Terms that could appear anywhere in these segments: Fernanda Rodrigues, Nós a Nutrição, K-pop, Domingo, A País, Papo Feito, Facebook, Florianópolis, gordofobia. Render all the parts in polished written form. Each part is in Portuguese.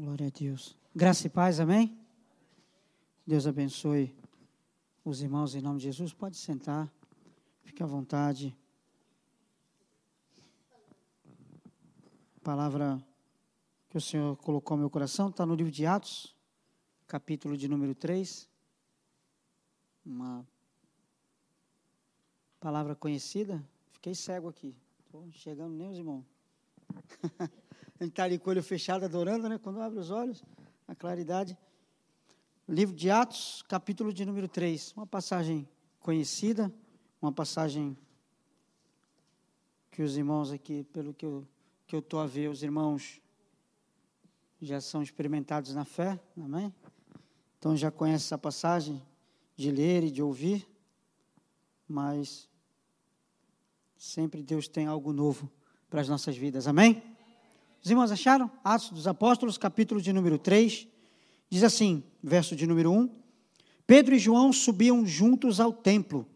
Glória a Deus. Graça e paz, amém? Deus abençoe os irmãos em nome de Jesus. Pode sentar, fique à vontade. A palavra que o Senhor colocou no meu coração está no livro de Atos, capítulo de número 3. Uma palavra conhecida. Fiquei cego aqui, estou chegando nem os irmãos. A gente está ali com o olho fechado, adorando, né? Quando abre os olhos, a claridade. Livro de Atos, capítulo de número 3. Uma passagem conhecida, uma passagem que os irmãos aqui, pelo que eu estou a ver, os irmãos já são experimentados na fé, amém? Então já conhece essa passagem de ler e de ouvir, mas sempre Deus tem algo novo para as nossas vidas, amém? Os irmãos acharam? Atos dos Apóstolos, capítulo de número 3, diz assim, verso de número 1, Pedro e João subiam juntos ao templo,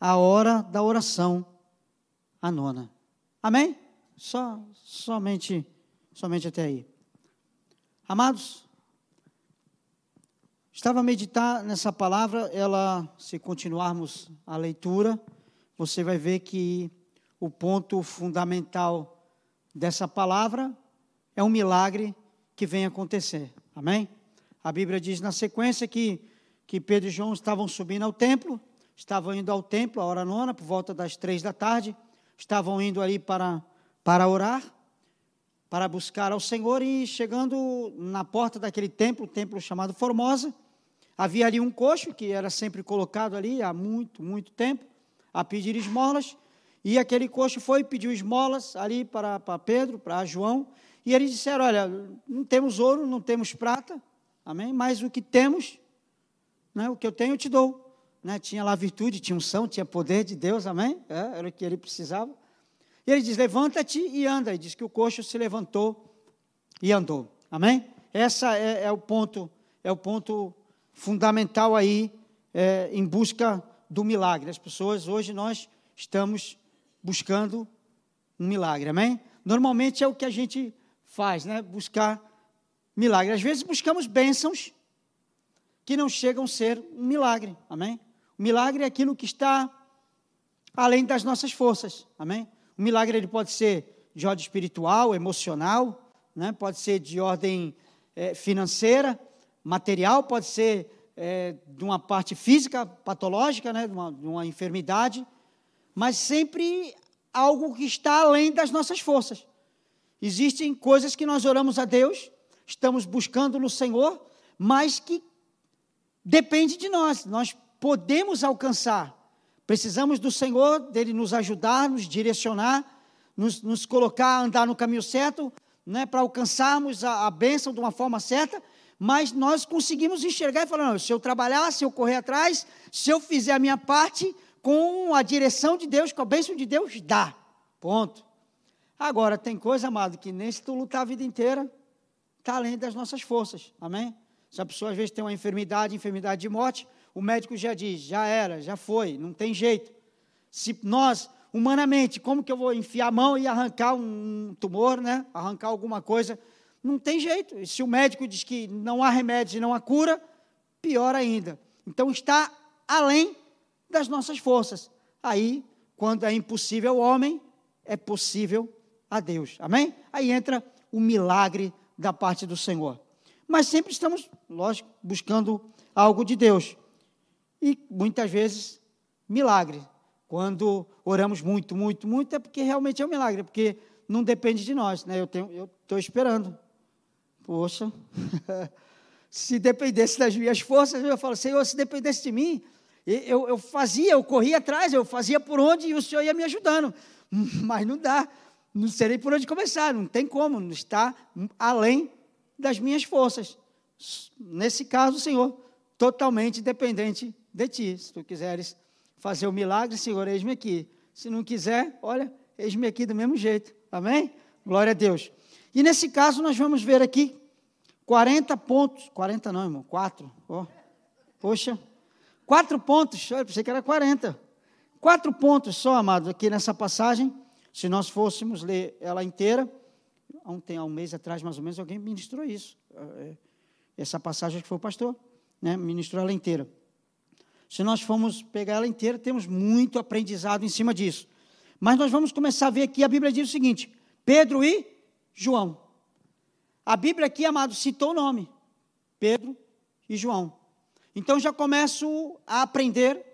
à hora da oração, a nona. Amém? Somente até aí. Amados, estava a meditar nessa palavra, se continuarmos a leitura, você vai ver que o ponto fundamental dessa palavra é um milagre que vem acontecer, amém? A Bíblia diz na sequência que Pedro e João estavam subindo ao templo, estavam indo ao templo, à hora nona, por volta das 3 da tarde, estavam indo ali para orar, para buscar ao Senhor, e chegando na porta daquele templo, o templo chamado Formosa, havia ali um coxo, que era sempre colocado ali há muito, muito tempo, a pedir esmolas. E aquele coxo foi e pediu esmolas ali para Pedro, para João. E eles disseram, olha, não temos ouro, não temos prata, amém? Mas o que temos, né, o que eu tenho eu te dou. Né? Tinha lá virtude, tinha unção, tinha poder de Deus, amém? É, era o que ele precisava. E ele diz, levanta-te e anda. E diz que o coxo se levantou e andou, amém? Essa é o ponto fundamental aí, em busca do milagre. As pessoas, hoje nós estamos buscando um milagre, amém? Normalmente é o que a gente faz, né? Buscar milagre. Às vezes buscamos bênçãos que não chegam a ser um milagre, amém? O milagre é aquilo que está além das nossas forças, amém? O milagre ele pode ser de ordem espiritual, emocional, né? Pode ser de ordem financeira, material, pode ser de uma parte física, patológica, né? de uma enfermidade, mas sempre algo que está além das nossas forças. Existem coisas que nós oramos a Deus, estamos buscando no Senhor, mas que depende de nós. Nós podemos alcançar. Precisamos do Senhor, dele nos ajudar, nos direcionar, nos colocar a andar no caminho certo, né, para alcançarmos a bênção de uma forma certa, mas nós conseguimos enxergar e falar, não, se eu trabalhar, se eu correr atrás, se eu fizer a minha parte, com a direção de Deus, com a bênção de Deus, dá. Ponto. Agora, tem coisa, amado, que nem se tu lutar a vida inteira, está além das nossas forças. Amém? Se a pessoa, às vezes, tem uma enfermidade de morte, o médico já diz, já era, já foi, não tem jeito. Se nós, humanamente, como que eu vou enfiar a mão e arrancar um tumor, né? Arrancar alguma coisa? Não tem jeito. E se o médico diz que não há remédio e não há cura, pior ainda. Então, está além das nossas forças. Aí, quando é impossível ao homem, é possível a Deus. Amém? Aí entra o milagre da parte do Senhor. Mas sempre estamos, lógico, buscando algo de Deus. E muitas vezes, milagre. Quando oramos muito, muito, muito, é porque realmente é um milagre, porque não depende de nós, né? Eu estou esperando. Poxa, se dependesse das minhas forças, eu falo, Senhor, se dependesse de mim, eu corria atrás, eu fazia por onde e o Senhor ia me ajudando, mas não dá, não sei por onde começar, não tem como, não está além das minhas forças. Nesse caso, Senhor, totalmente dependente de Ti. Se Tu quiseres fazer o milagre, Senhor, eis-me aqui. Se não quiser, olha, eis-me aqui do mesmo jeito, amém? Glória a Deus. E nesse caso, nós vamos ver aqui 40 pontos, 40 não, irmão, 4, ó, poxa, 4 pontos, eu pensei que era 40. 4 pontos só, amados, aqui nessa passagem, se nós fôssemos ler ela inteira, ontem, há um mês atrás, mais ou menos, alguém ministrou isso. Essa passagem que foi o pastor, né? Ministrou ela inteira. Se nós formos pegar ela inteira, temos muito aprendizado em cima disso. Mas nós vamos começar a ver aqui, a Bíblia diz o seguinte, Pedro e João. A Bíblia aqui, amado, citou o nome, Pedro e João. Então, já começo a aprender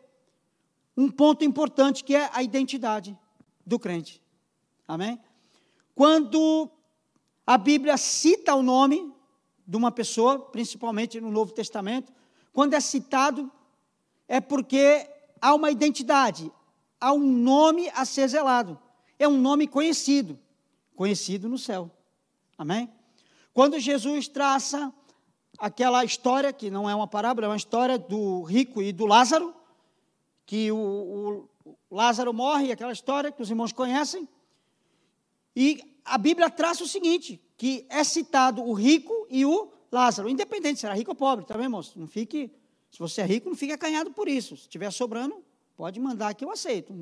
um ponto importante, que é a identidade do crente. Amém? Quando a Bíblia cita o nome de uma pessoa, principalmente no Novo Testamento, quando é citado, é porque há uma identidade, há um nome a ser zelado. É um nome conhecido, conhecido no céu. Amém? Quando Jesus traça aquela história, que não é uma parábola, é uma história do rico e do Lázaro, que o Lázaro morre, aquela história que os irmãos conhecem, e a Bíblia traça o seguinte, que é citado o rico e o Lázaro, independente se era rico ou pobre, tá bem, irmãos? Não fique, se você é rico, não fique acanhado por isso, se estiver sobrando, pode mandar que eu aceito,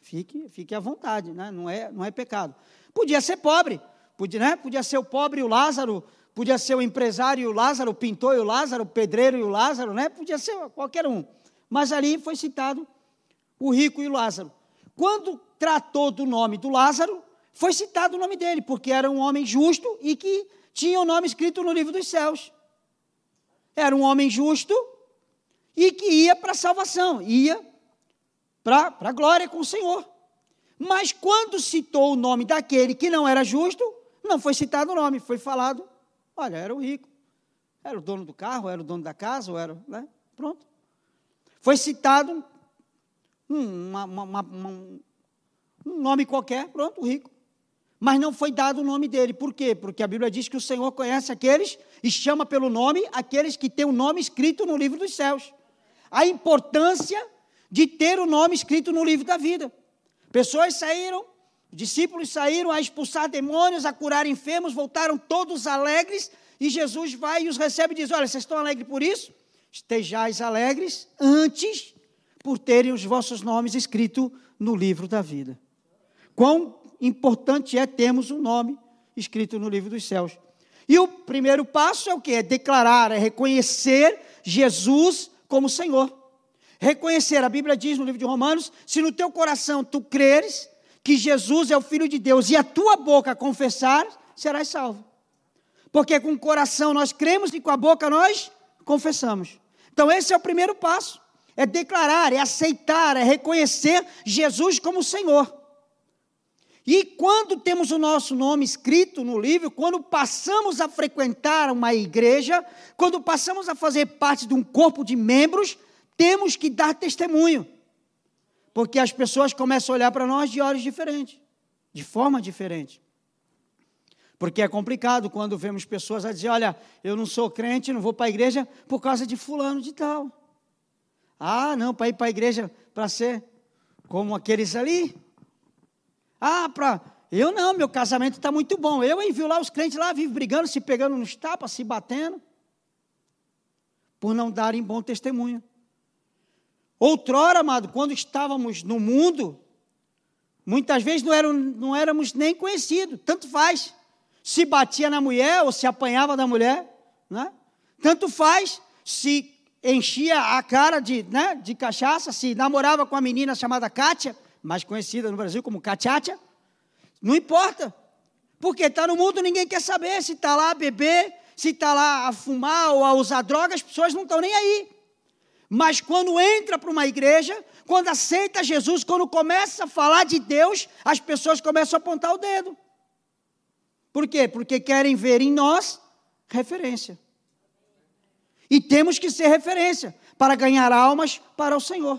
fique à vontade, né? Não é pecado. Podia ser pobre, podia ser o pobre e o Lázaro, podia ser o empresário e o Lázaro, o pintor e o Lázaro, o pedreiro e o Lázaro, né? Podia ser qualquer um. Mas ali foi citado o rico e o Lázaro. Quando tratou do nome do Lázaro, foi citado o nome dele, porque era um homem justo e que tinha o nome escrito no livro dos céus. Era um homem justo e que ia para a salvação, ia para a glória com o Senhor. Mas quando citou o nome daquele que não era justo, não foi citado o nome, foi falado. Olha, era o rico, era o dono do carro, era o dono da casa, ou era, né? Pronto. Foi citado um nome qualquer, pronto, o rico. Mas não foi dado o nome dele. Por quê? Porque a Bíblia diz que o Senhor conhece aqueles e chama pelo nome aqueles que têm o nome escrito no livro dos céus. A importância de ter o nome escrito no livro da vida. Pessoas saíram... Discípulos saíram a expulsar demônios, a curar enfermos, voltaram todos alegres, e Jesus vai e os recebe e diz, olha, vocês estão alegres por isso? Estejais alegres antes por terem os vossos nomes escritos no livro da vida. Quão importante é termos um nome escrito no livro dos céus. E o primeiro passo é o quê? É declarar, é reconhecer Jesus como Senhor. Reconhecer, a Bíblia diz no livro de Romanos, se no teu coração tu creres, que Jesus é o Filho de Deus, e a tua boca confessar, serás salvo. Porque com o coração nós cremos e com a boca nós confessamos. Então esse é o primeiro passo, é declarar, é aceitar, é reconhecer Jesus como Senhor. E quando temos o nosso nome escrito no livro, quando passamos a frequentar uma igreja, quando passamos a fazer parte de um corpo de membros, temos que dar testemunho. Porque as pessoas começam a olhar para nós de olhos diferentes, de forma diferente. Porque é complicado quando vemos pessoas a dizer, olha, eu não sou crente, não vou para a igreja por causa de fulano de tal. Ah, não, para ir para a igreja, para ser como aqueles ali. Eu não, meu casamento está muito bom. Eu envio lá os crentes lá, vivem brigando, se pegando nos tapas, se batendo, por não darem bom testemunho. Outrora, amado, quando estávamos no mundo, muitas vezes não éramos nem conhecidos, tanto faz. Se batia na mulher ou se apanhava da mulher, né? Tanto faz, se enchia a cara de cachaça, se namorava com a menina chamada Kátia, mais conhecida no Brasil como Katiátia, não importa, porque está no mundo, ninguém quer saber se está lá a beber, se está lá a fumar ou a usar drogas, as pessoas não estão nem aí. Mas quando entra para uma igreja, quando aceita Jesus, quando começa a falar de Deus, as pessoas começam a apontar o dedo. Por quê? Porque querem ver em nós referência. E temos que ser referência para ganhar almas para o Senhor.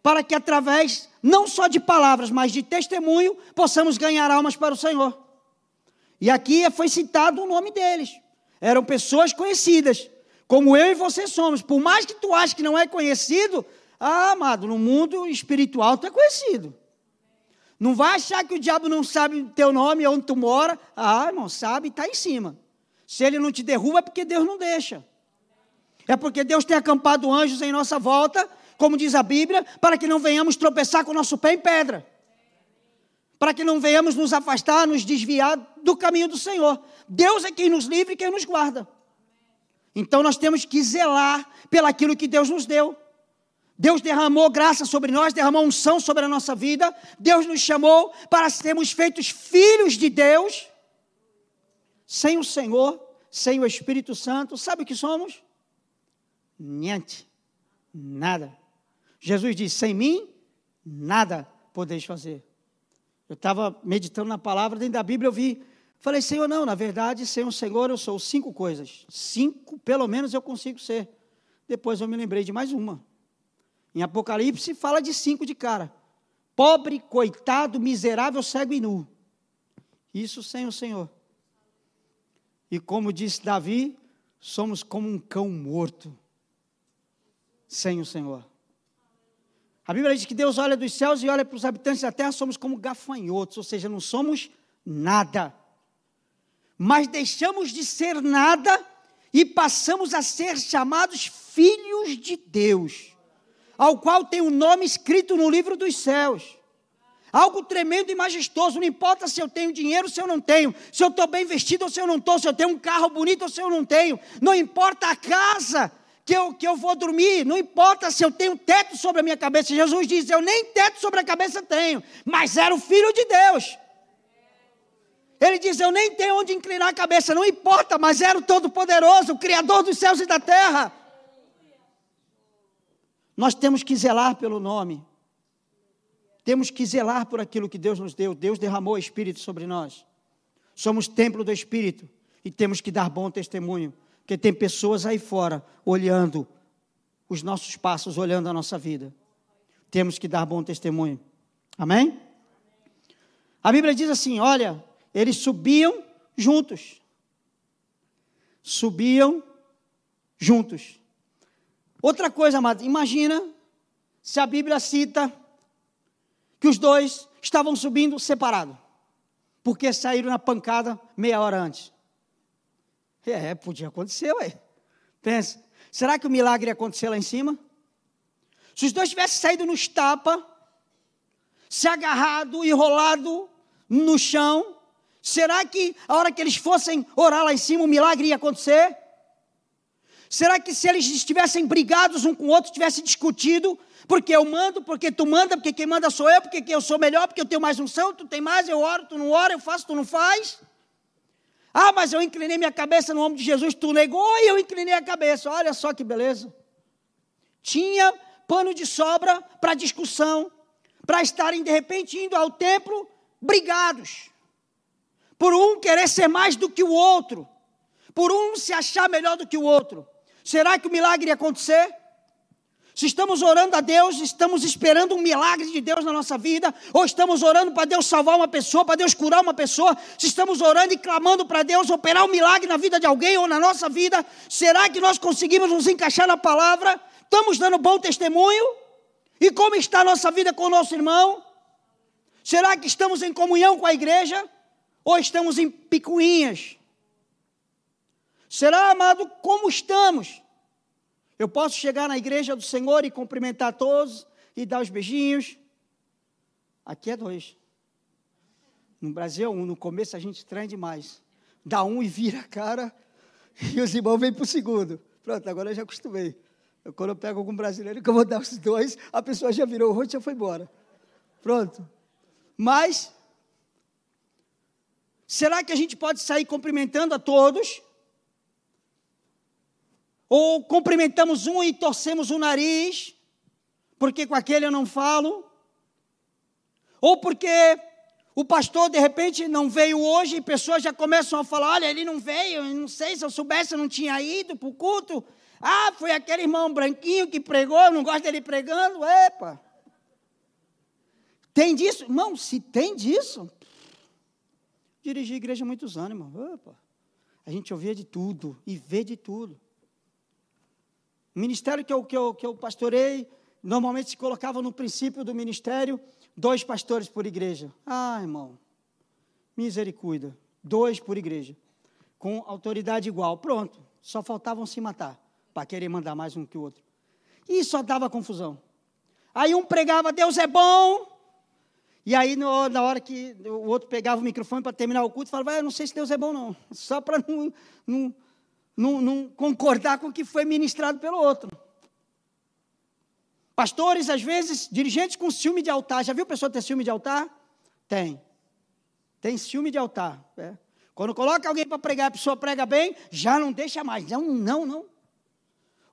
Para que através, não só de palavras, mas de testemunho, possamos ganhar almas para o Senhor. E aqui foi citado o nome deles. Eram pessoas conhecidas. Como eu e você somos, por mais que tu ache que não é conhecido, amado, no mundo espiritual tu é conhecido. Não vai achar que o diabo não sabe o teu nome, onde tu mora, irmão, sabe, está em cima. Se ele não te derruba é porque Deus não deixa. É porque Deus tem acampado anjos em nossa volta, como diz a Bíblia, para que não venhamos tropeçar com o nosso pé em pedra. para que não venhamos nos afastar, nos desviar do caminho do Senhor. Deus é quem nos livra e quem nos guarda. Então nós temos que zelar pelaquilo que Deus nos deu. Deus derramou graça sobre nós, derramou unção sobre a nossa vida. Deus nos chamou para sermos feitos filhos de Deus. Sem o Senhor, sem o Espírito Santo, sabe o que somos? Niente, nada. Jesus disse, sem mim, nada podeis fazer. Eu estava meditando na palavra, dentro da Bíblia eu vi, falei, Senhor, não, na verdade, sem o Senhor eu sou 5 coisas. 5, pelo menos, eu consigo ser. Depois eu me lembrei de mais uma. Em Apocalipse, fala de 5 de cara. Pobre, coitado, miserável, cego e nu. Isso sem o Senhor. E como disse Davi, somos como um cão morto. Sem o Senhor. A Bíblia diz que Deus olha dos céus e olha para os habitantes da terra, somos como gafanhotos, ou seja, não somos nada. Mas deixamos de ser nada e passamos a ser chamados filhos de Deus, ao qual tem o nome escrito no livro dos céus. Algo tremendo e majestoso, não importa se eu tenho dinheiro ou se eu não tenho, se eu estou bem vestido ou se eu não estou, se eu tenho um carro bonito ou se eu não tenho, não importa a casa que eu vou dormir, não importa se eu tenho teto sobre a minha cabeça. Jesus diz, eu nem teto sobre a cabeça tenho, mas era o Filho de Deus. Ele diz, eu nem tenho onde inclinar a cabeça, não importa, mas era o Todo-Poderoso, o Criador dos céus e da terra. Nós temos que zelar pelo nome, temos que zelar por aquilo que Deus nos deu. Deus derramou o Espírito sobre nós, somos templo do Espírito e temos que dar bom testemunho. Porque tem pessoas aí fora olhando os nossos passos, olhando a nossa vida. Temos que dar bom testemunho. Amém? A Bíblia diz assim, olha, eles subiam juntos. Subiam juntos. Outra coisa, amado, imagina se a Bíblia cita que os dois estavam subindo separados, porque saíram na pancada meia hora antes. Podia acontecer, ué. Pensa, será que o milagre ia acontecer lá em cima? Se os dois tivessem saído nos tapa, se agarrado e rolado no chão, será que a hora que eles fossem orar lá em cima, o milagre ia acontecer? Será que se eles estivessem brigados um com o outro, tivessem discutido, porque eu mando, porque tu manda, porque quem manda sou eu, porque eu sou melhor, porque eu tenho mais unção, tu tem mais, eu oro, tu não ora, eu faço, tu não faz... Ah, mas eu inclinei minha cabeça no ombro de Jesus, tu negou e eu inclinei a cabeça. Olha só que beleza. Tinha pano de sobra para discussão, para estarem de repente indo ao templo brigados. Por um querer ser mais do que o outro. Por um se achar melhor do que o outro. Será que o milagre ia acontecer? Se estamos orando a Deus, estamos esperando um milagre de Deus na nossa vida, ou estamos orando para Deus salvar uma pessoa, para Deus curar uma pessoa, se estamos orando e clamando para Deus operar um milagre na vida de alguém ou na nossa vida, será que nós conseguimos nos encaixar na palavra? Estamos dando bom testemunho? E como está a nossa vida com o nosso irmão? Será que estamos em comunhão com a igreja? Ou estamos em picuinhas? Será, amado, como estamos? Eu posso chegar na igreja do Senhor e cumprimentar todos e dar os beijinhos. Aqui é 2. No Brasil é 1. No começo a gente estranha demais. Dá 1 e vira a cara e os irmãos vêm para o segundo. Pronto, agora eu já acostumei. Quando eu pego algum brasileiro que eu vou dar os 2, a pessoa já virou o rosto e já foi embora. Pronto. Mas, será que a gente pode sair cumprimentando a todos? Ou cumprimentamos um e torcemos o nariz, porque com aquele eu não falo. Ou porque o pastor, de repente, não veio hoje e pessoas já começam a falar, olha, ele não veio, não sei, se eu soubesse eu não tinha ido para o culto. Ah, foi aquele irmão branquinho que pregou, eu não gosto dele pregando. Epa! Tem disso? Irmão, se tem disso... Dirigi a igreja há muitos anos, irmão. Opa. A gente ouvia de tudo e vê de tudo. O ministério que eu pastorei, normalmente se colocava no princípio do ministério, 2 pastores por igreja. Ah, irmão, misericórdia, 2 por igreja, com autoridade igual. Pronto, só faltavam se matar, para querer mandar mais um que o outro. E só dava confusão. Aí um pregava, Deus é bom, E aí, na hora que o outro pegava o microfone para terminar o culto, falava, eu não sei se Deus é bom, não. Só para não concordar com o que foi ministrado pelo outro. Pastores, às vezes, dirigentes com ciúme de altar. Já viu pessoa ter ciúme de altar? Tem. Tem ciúme de altar. É. Quando coloca alguém para pregar, a pessoa prega bem, já não deixa mais. Não.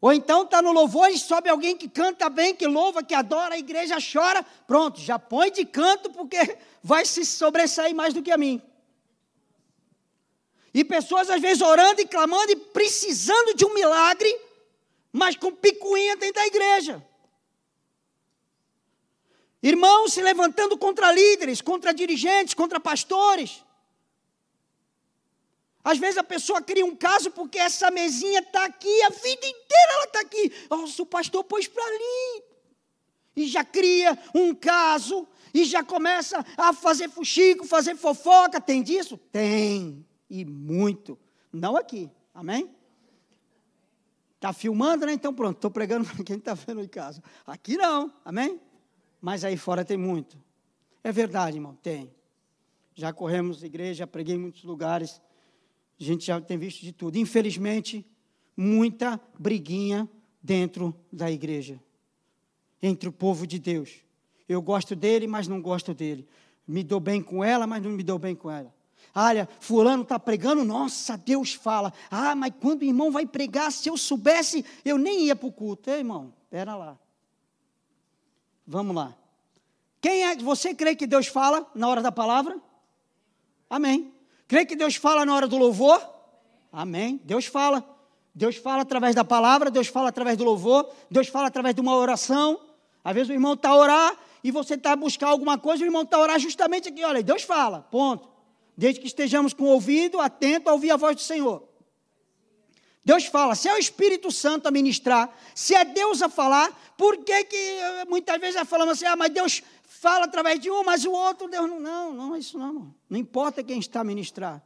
Ou então está no louvor e sobe alguém que canta bem, que louva, que adora, a igreja chora. Pronto, já põe de canto porque vai se sobressair mais do que a mim. E pessoas às vezes orando e clamando e precisando de um milagre, mas com picuinha dentro da igreja. Irmãos se levantando contra líderes, contra dirigentes, contra pastores. Às vezes a pessoa cria um caso porque essa mesinha está aqui, a vida inteira ela está aqui. Nossa, o pastor pôs para ali. E já cria um caso, e já começa a fazer fuxico, fazer fofoca. Tem disso? Tem. E muito. Não aqui. Amém? Está filmando, né? Então pronto, estou pregando para quem está vendo em casa. Aqui não. Amém? Mas aí fora tem muito. É verdade, irmão, tem. Já corremos igreja, já preguei em muitos lugares. A gente já tem visto de tudo. Infelizmente, muita briguinha dentro da igreja, entre o povo de Deus. Eu gosto dele, mas não gosto dele. Me dou bem com ela, mas não me dou bem com ela. Olha, fulano está pregando, nossa, Deus fala. Ah, mas quando o irmão vai pregar, se eu soubesse, eu nem ia para o culto. Ei, irmão, espera lá. Vamos lá. Você crê que Deus fala na hora da palavra? Amém. Crê que Deus fala na hora do louvor? Amém. Deus fala. Deus fala através da palavra, Deus fala através do louvor, Deus fala através de uma oração. Às vezes o irmão está a orar e você está a buscar alguma coisa, o irmão está a orar justamente aqui. Olha, Deus fala, ponto. Desde que estejamos com o ouvido atento a ouvir a voz do Senhor. Deus fala. Se é o Espírito Santo a ministrar, se é Deus a falar, por que muitas vezes falamos assim, mas Deus fala através de um, mas o outro, Deus não. Não é isso não. Não importa quem está a ministrar.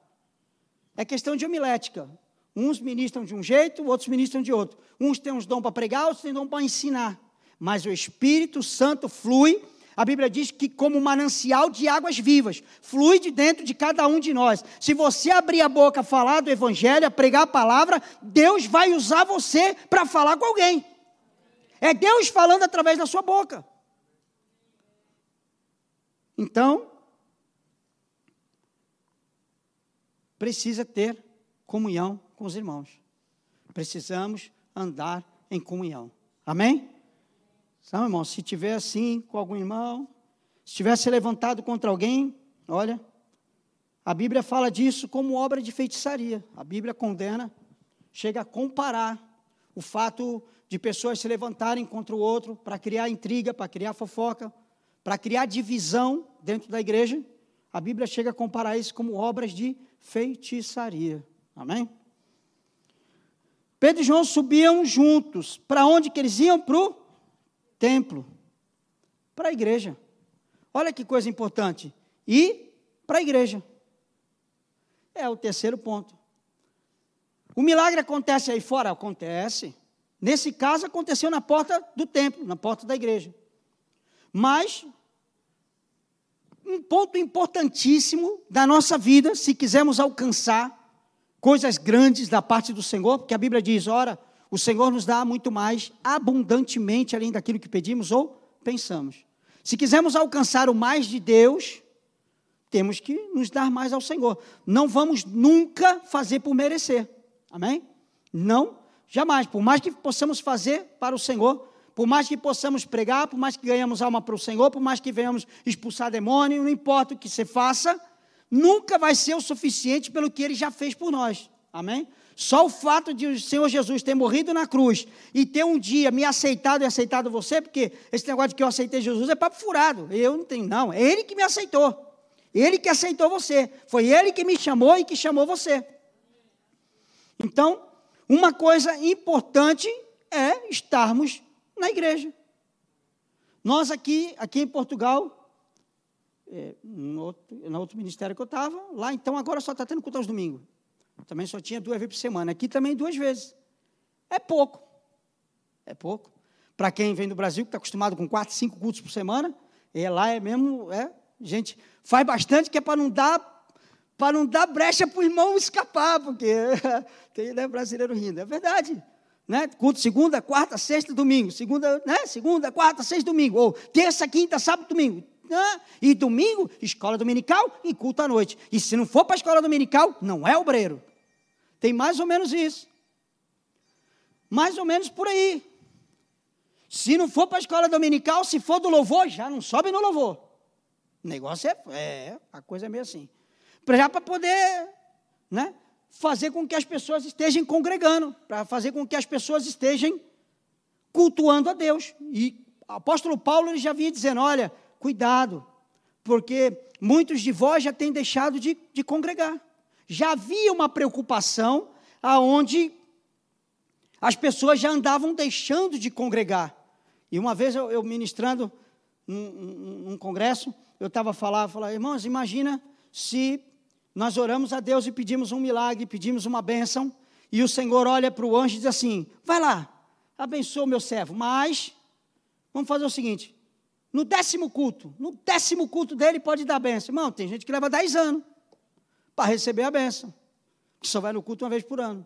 É questão de homilética. Uns ministram de um jeito, outros ministram de outro. Uns têm uns dom para pregar, outros têm dom para ensinar. Mas o Espírito Santo flui. A Bíblia diz que como um manancial de águas vivas, flui de dentro de cada um de nós. Se você abrir a boca, falar do Evangelho, pregar a palavra, Deus vai usar você para falar com alguém. É Deus falando através da sua boca. Então, precisa ter comunhão com os irmãos. Precisamos andar em comunhão. Amém? Então, irmão, se tiver assim com algum irmão, se tiver se levantado contra alguém, olha, a Bíblia fala disso como obra de feitiçaria. A Bíblia condena, chega a comparar o fato de pessoas se levantarem contra o outro para criar intriga, para criar fofoca, para criar divisão dentro da igreja. A Bíblia chega a comparar isso como obras de feitiçaria. Amém? Pedro e João subiam juntos. Para onde que eles iam? Para o templo, para a igreja. Olha que coisa importante, ir para a igreja. É o terceiro ponto. O milagre acontece aí fora? Acontece. Nesse caso, aconteceu na porta do templo, na porta da igreja. Mas, um ponto importantíssimo da nossa vida, se quisermos alcançar coisas grandes da parte do Senhor, porque a Bíblia diz, ora, o Senhor nos dá muito mais abundantemente além daquilo que pedimos ou pensamos. Se quisermos alcançar o mais de Deus, temos que nos dar mais ao Senhor. Não vamos nunca fazer por merecer. Amém? Não, jamais. Por mais que possamos fazer para o Senhor, por mais que possamos pregar, por mais que ganhamos alma para o Senhor, por mais que venhamos expulsar demônio, não importa o que você faça, nunca vai ser o suficiente pelo que Ele já fez por nós. Amém? Só o fato de o Senhor Jesus ter morrido na cruz e ter um dia me aceitado e aceitado você, porque esse negócio de que eu aceitei Jesus é papo furado. Eu não tenho, não. É Ele que me aceitou. Ele que aceitou você. Foi Ele que me chamou e que chamou você. Então, uma coisa importante é estarmos na igreja. Nós aqui em Portugal, no outro ministério que eu estava, lá então agora só está tendo culto aos domingos. Também só tinha 2 vezes por semana. Aqui também 2 vezes. É pouco. É pouco. Para quem vem do Brasil, que está acostumado com 4, 5 cultos por semana, lá é mesmo A gente faz bastante que é para não dar brecha para o irmão escapar, porque tem, né, brasileiro rindo. É verdade. Né? Culto segunda, quarta, sexta, domingo. Segunda, né? Segunda, quarta, sexta, domingo. Ou terça, quinta, sábado, domingo. Né? E domingo, escola dominical e culto à noite. E se não for para a escola dominical, não é obreiro. Tem mais ou menos isso. Mais ou menos por aí. Se não for para a escola dominical, se for do louvor, já não sobe no louvor. O negócio é a coisa é meio assim. Já para poder, né, fazer com que as pessoas estejam congregando, para fazer com que as pessoas estejam cultuando a Deus. E o apóstolo Paulo ele já vinha dizendo, olha, cuidado, porque muitos de vós já têm deixado de congregar. Já havia uma preocupação aonde as pessoas já andavam deixando de congregar. E uma vez eu ministrando num congresso, eu estava falando, irmãos, imagina se nós oramos a Deus e pedimos um milagre, pedimos uma bênção, e o Senhor olha para o anjo e diz assim, vai lá, abençoa o meu servo, mas vamos fazer o seguinte, no décimo culto dele pode dar bênção. Irmão, tem gente que leva 10 anos para receber a bênção, que só vai no culto uma vez por ano.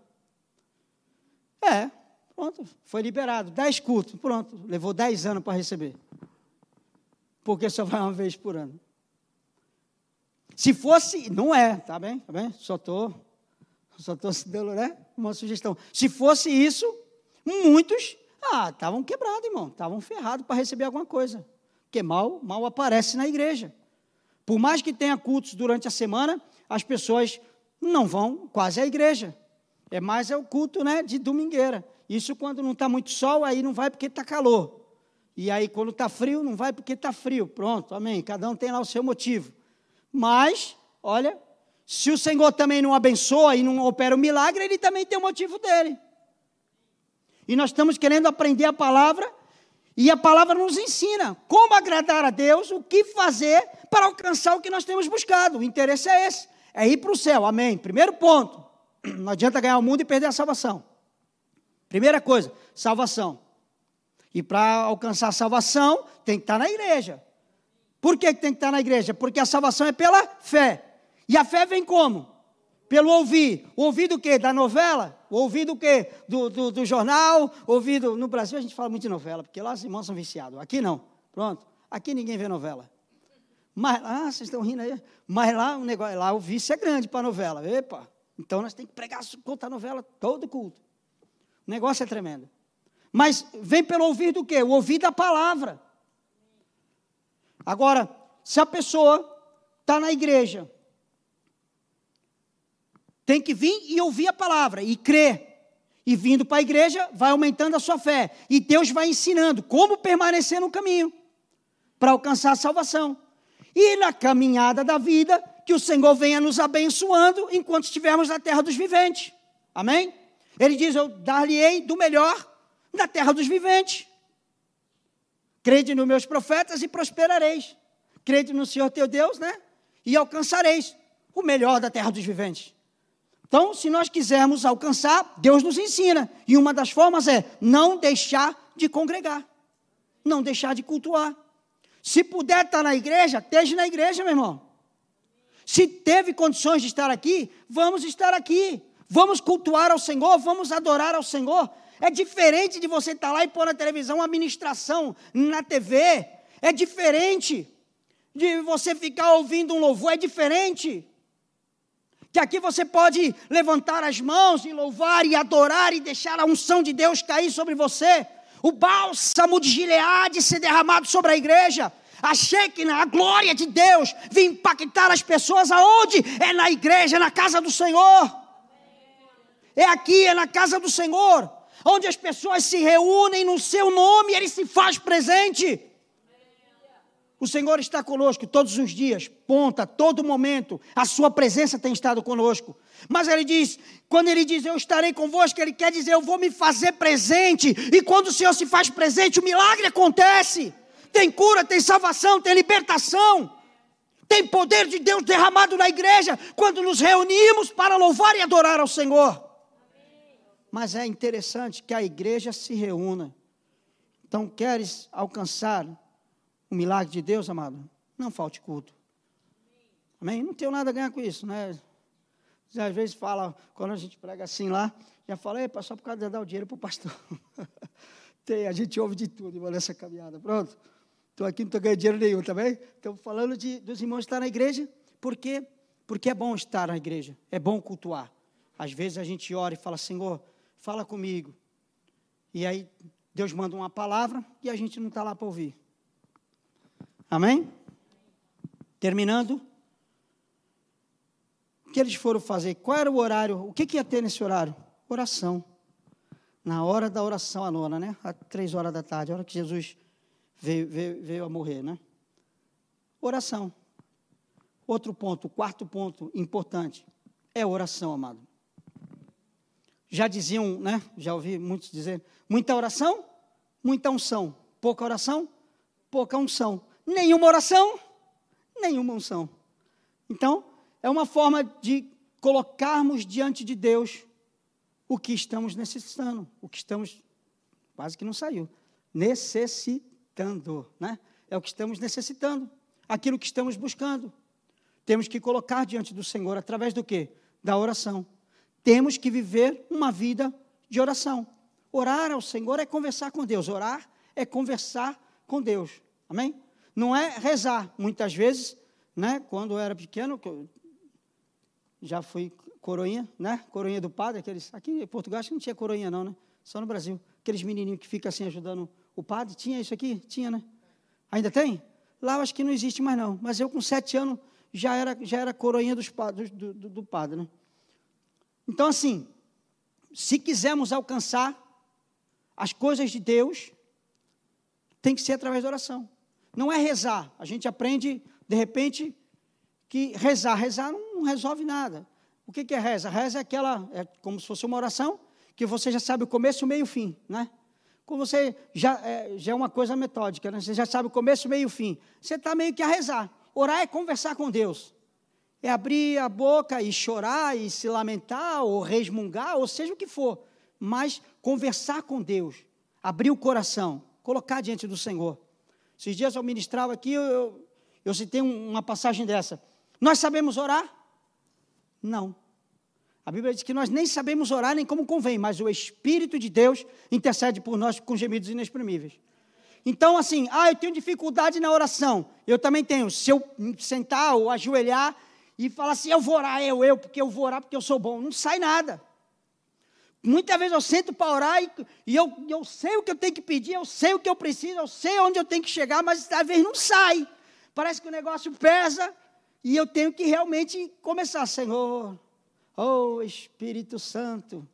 É, pronto, foi liberado, 10 cultos, pronto, levou 10 anos para receber, porque só vai uma vez por ano. Se fosse, não é, tá bem? Só estou se dando, né, uma sugestão. Se fosse isso, muitos, estavam quebrados, irmão, estavam ferrados para receber alguma coisa, porque mal aparece na igreja. Por mais que tenha cultos durante a semana, as pessoas não vão quase à igreja. É mais o culto, né, de domingueira. Isso quando não está muito sol, aí não vai porque está calor. E aí quando está frio, não vai porque está frio. Pronto, amém. Cada um tem lá o seu motivo. Mas, olha, se o Senhor também não abençoa e não opera o milagre, ele também tem o motivo dele. E nós estamos querendo aprender a palavra, e a palavra nos ensina como agradar a Deus, o que fazer para alcançar o que nós temos buscado. O interesse é esse, é ir para o céu, amém. Primeiro ponto. Não adianta ganhar o mundo e perder a salvação. Primeira coisa, salvação. E para alcançar a salvação, tem que estar na igreja. Por que tem que estar na igreja? Porque a salvação é pela fé. E a fé vem como? Pelo ouvir. Ouvir do quê? Da novela? Ouvir do quê? Do jornal? Ouvir do... No Brasil a gente fala muito de novela, porque lá os irmãos são viciados. Aqui não. Pronto. Aqui ninguém vê novela. Mas lá, vocês estão rindo aí. Mas lá o negócio, lá o vício é grande para a novela. Epa! Então, nós temos que pregar, contar novela, todo culto. O negócio é tremendo. Mas vem pelo ouvir do quê? O ouvir da palavra. Agora, se a pessoa está na igreja, tem que vir e ouvir a palavra, e crer. E vindo para a igreja, vai aumentando a sua fé. E Deus vai ensinando como permanecer no caminho, para alcançar a salvação. E na caminhada da vida, que o Senhor venha nos abençoando enquanto estivermos na terra dos viventes. Amém? Ele diz, eu dar-lhe-ei do melhor na terra dos viventes. Crede nos meus profetas e prosperareis. Crede no Senhor teu Deus, né? E alcançareis o melhor da terra dos viventes. Então, se nós quisermos alcançar, Deus nos ensina. E uma das formas é não deixar de congregar. Não deixar de cultuar. Se puder estar na igreja, esteja na igreja, meu irmão. Se teve condições de estar aqui, vamos estar aqui. Vamos cultuar ao Senhor, vamos adorar ao Senhor. É diferente de você estar lá e pôr na televisão uma ministração na TV. É diferente de você ficar ouvindo um louvor, é diferente. Que aqui você pode levantar as mãos e louvar e adorar e deixar a unção de Deus cair sobre você. O bálsamo de Gileade ser derramado sobre a igreja. A Shekinah, a glória de Deus, vem impactar as pessoas aonde? É na igreja, é na casa do Senhor. É aqui, é na casa do Senhor, onde as pessoas se reúnem no seu nome, Ele se faz presente. O Senhor está conosco todos os dias, ponta, todo momento, a sua presença tem estado conosco. Mas Ele diz, quando Ele diz, eu estarei convosco, Ele quer dizer, eu vou me fazer presente. E quando o Senhor se faz presente, o milagre acontece. Tem cura, tem salvação, tem libertação. Tem poder de Deus derramado na igreja quando nos reunimos para louvar e adorar ao Senhor. Amém. Mas é interessante que a igreja se reúna. Então, queres alcançar o milagre de Deus, amado? Não falte culto. Amém? Não tenho nada a ganhar com isso, né? Às vezes fala, quando a gente prega assim lá, já fala, epa, só por causa de dar o dinheiro para o pastor. Tem, a gente ouve de tudo nessa caminhada. Pronto, estou aqui, não estou ganhando dinheiro nenhum, tá bem? Estamos falando dos irmãos estar na igreja, porque é bom estar na igreja, é bom cultuar. Às vezes a gente ora e fala, Senhor, fala comigo. E aí Deus manda uma palavra e a gente não está lá para ouvir. Amém? Terminando. O que eles foram fazer? Qual era o horário? O que ia ter nesse horário? Oração. Na hora da oração, à nona, né? Às 3 horas da tarde, a hora que Jesus veio a morrer, né? Oração. Outro ponto, quarto ponto importante, é oração, amado. Já diziam, né? Já ouvi muitos dizer, muita oração, muita unção. Pouca oração, pouca unção. Nenhuma oração, nenhuma unção. Então, é uma forma de colocarmos diante de Deus o que estamos necessitando, o que estamos, quase que não saiu, necessitando, né? É o que estamos necessitando, aquilo que estamos buscando. Temos que colocar diante do Senhor, através do quê? Da oração. Temos que viver uma vida de oração. Orar ao Senhor é conversar com Deus, orar é conversar com Deus, amém? Não é rezar, muitas vezes, né? Quando eu era pequeno, já fui coroinha, né? Coroinha do padre, aqueles, aqui em Portugal acho que não tinha coroinha não, né? Só no Brasil, aqueles menininhos que ficam assim ajudando o padre, tinha isso aqui? Tinha, né? Ainda tem? Lá eu acho que não existe mais não, mas eu com 7 anos já era coroinha do padre, né? Então assim, se quisermos alcançar as coisas de Deus, tem que ser através da oração, não é rezar, a gente aprende de repente que rezar não resolve nada. O que é reza? Reza é aquela, é como se fosse uma oração, que você já sabe o começo, o meio e o fim, né? Como você já é uma coisa metódica, né? Você já sabe o começo, o meio e o fim. Você está meio que a rezar. Orar é conversar com Deus. É abrir a boca e chorar e se lamentar ou resmungar, ou seja o que for. Mas conversar com Deus, abrir o coração, colocar diante do Senhor. Esses dias eu ministrava aqui, eu citei uma passagem dessa. Nós sabemos orar? Não. A Bíblia diz que nós nem sabemos orar, nem como convém, mas o Espírito de Deus intercede por nós com gemidos inexprimíveis. Então, assim, eu tenho dificuldade na oração. Eu também tenho. Se eu sentar ou ajoelhar e falar assim, eu vou orar, porque eu vou orar, porque eu sou bom. Não sai nada. Muitas vezes eu sento para orar e eu sei o que eu tenho que pedir, eu sei o que eu preciso, eu sei onde eu tenho que chegar, mas às vezes não sai. Parece que o negócio pesa. E eu tenho que realmente começar, Senhor, oh Espírito Santo,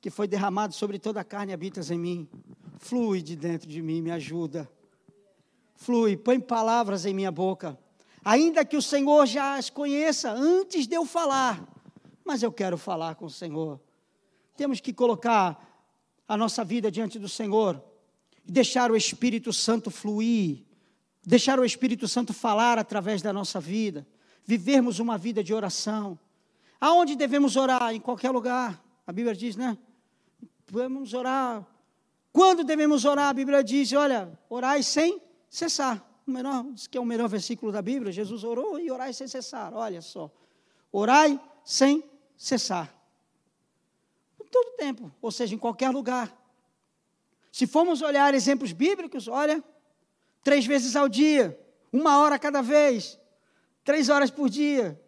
que foi derramado sobre toda a carne, habitas em mim, flui de dentro de mim, me ajuda, flui, põe palavras em minha boca, ainda que o Senhor já as conheça antes de eu falar, mas eu quero falar com o Senhor. Temos que colocar a nossa vida diante do Senhor, e deixar o Espírito Santo fluir, deixar o Espírito Santo falar através da nossa vida, vivermos uma vida de oração. Aonde devemos orar? Em qualquer lugar. A Bíblia diz, né? Devemos orar. Quando devemos orar? A Bíblia diz, olha, orai sem cessar. Diz que é o melhor versículo da Bíblia. Jesus orou e orai sem cessar. Olha só. Orai sem cessar. Em todo tempo, ou seja, em qualquer lugar. Se formos olhar exemplos bíblicos, olha, 3 vezes ao dia, 1 hora cada vez. 3 horas por dia.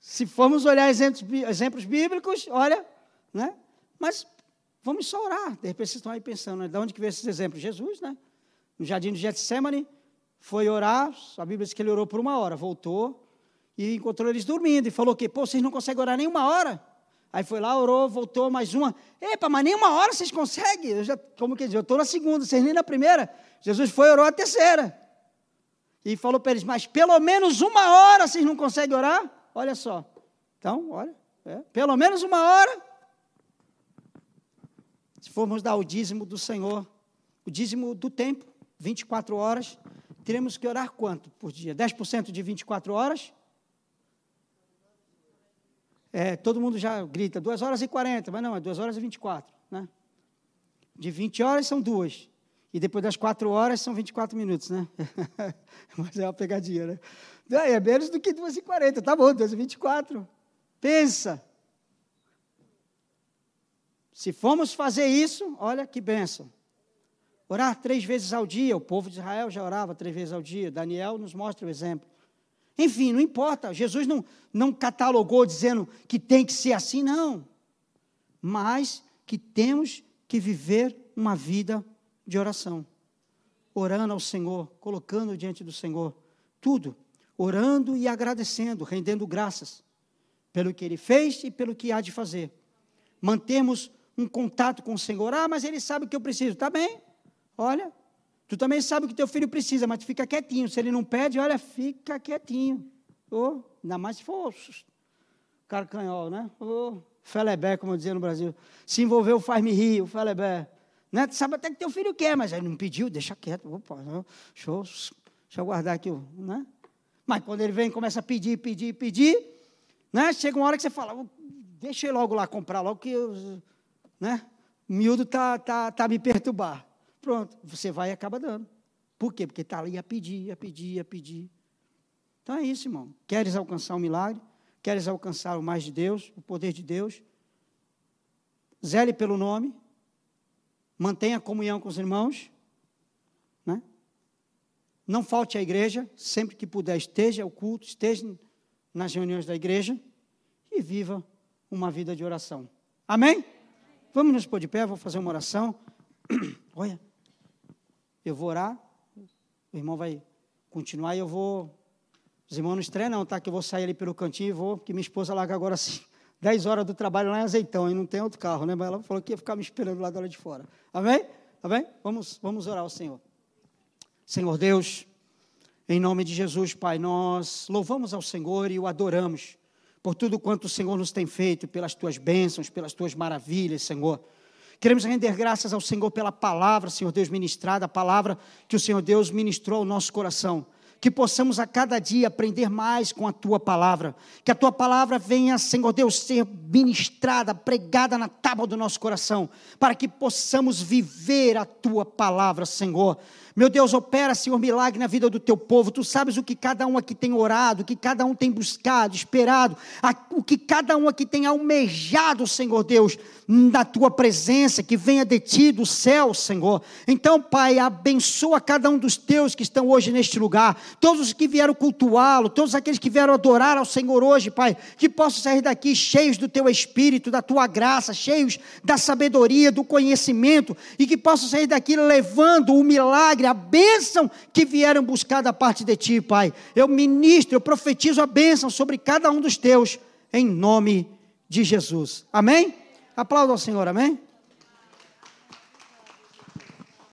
Se formos olhar exemplos bíblicos, olha, né? Mas vamos só orar. De repente vocês estão aí pensando, né? De onde que veio esses exemplos? Jesus, né? No jardim de Getsêmani, foi orar, a Bíblia diz que ele orou por 1 hora, voltou e encontrou eles dormindo e falou que, vocês não conseguem orar nem 1 hora? Aí foi lá, orou, voltou, mais uma. Epa, mas nem 1 hora vocês conseguem? Como que diz? Eu estou na segunda, vocês nem na primeira. Jesus foi e orou a 3ª. E falou para eles, mas pelo menos 1 hora vocês não conseguem orar? Olha só. Então, olha, pelo menos 1 hora. Se formos dar o dízimo do Senhor, o dízimo do tempo, 24 horas, teremos que orar quanto por dia? 10% de 24 horas? Todo mundo já grita, 2 horas e 40, mas não, é 2 horas e 24, né? De 20 horas são 2. E depois das 4 horas são 24 minutos, né? Mas é uma pegadinha, né? É menos do que 2h40, tá bom, 2h24. Pensa. Se formos fazer isso, olha que bênção. Orar 3 vezes ao dia, o povo de Israel já orava 3 vezes ao dia, Daniel nos mostra o exemplo. Enfim, não importa, Jesus não catalogou dizendo que tem que ser assim, não. Mas que temos que viver uma vida de oração. Orando ao Senhor, colocando diante do Senhor tudo. Orando e agradecendo, rendendo graças pelo que Ele fez e pelo que há de fazer. Mantermos um contato com o Senhor. Ah, mas Ele sabe o que eu preciso. Tá bem. Olha, tu também sabe o que teu filho precisa, mas tu fica quietinho. Se ele não pede, olha, fica quietinho. Oh, ainda mais se for carcanhol, né? Oh, felebé, como eu dizia no Brasil. Se envolveu, faz-me rir, o felebé. Né? Tu sabe até que teu filho quer, mas ele não pediu, deixa quieto. Opa, deixa eu guardar aqui. Né? Mas quando ele vem e começa a pedir, né? Chega uma hora que você fala, deixa eu logo lá comprar, logo que eu, né? O miúdo tá me perturbar. Pronto, você vai e acaba dando. Por quê? Porque está ali a pedir. Então é isso, irmão. Queres alcançar um milagre? Queres alcançar o mais de Deus, o poder de Deus? Zele pelo nome. Mantenha a comunhão com os irmãos. Né? Não falte à igreja. Sempre que puder, esteja ao culto, esteja nas reuniões da igreja. E viva uma vida de oração. Amém? Vamos nos pôr de pé, vou fazer uma oração. Olha. Eu vou orar, o irmão vai continuar e eu vou... Os irmãos não estreiam não, tá? Que eu vou sair ali pelo cantinho e vou... Porque minha esposa larga agora assim, 10 horas do trabalho lá em Azeitão, e não tem outro carro, né? Mas ela falou que ia ficar me esperando lá da hora de fora. Amém? Tá bem? Vamos orar ao Senhor. Senhor Deus, em nome de Jesus, Pai, nós louvamos ao Senhor e o adoramos por tudo quanto o Senhor nos tem feito, pelas Tuas bênçãos, pelas Tuas maravilhas, Senhor. Queremos render graças ao Senhor pela palavra, Senhor Deus, ministrada, a palavra que o Senhor Deus ministrou ao nosso coração. Que possamos a cada dia aprender mais com a Tua palavra. Que a Tua palavra venha, Senhor Deus, ser ministrada, pregada na tábua do nosso coração, para que possamos viver a Tua palavra, Senhor. Meu Deus, opera, Senhor, milagre na vida do Teu povo. Tu sabes o que cada um aqui tem orado, o que cada um tem buscado, esperado, o que cada um aqui tem almejado, Senhor Deus, na Tua presença, que venha de Ti, do céu, Senhor. Então, Pai, abençoa cada um dos Teus que estão hoje neste lugar. Todos os que vieram cultuá-lo, todos aqueles que vieram adorar ao Senhor hoje, Pai, que possam sair daqui cheios do Teu Espírito, da Tua graça, cheios da sabedoria, do conhecimento, e que possam sair daqui levando o milagre, a bênção que vieram buscar da parte de Ti, Pai. Eu ministro, eu profetizo a bênção sobre cada um dos Teus, em nome de Jesus. Amém? Aplauda ao Senhor, amém?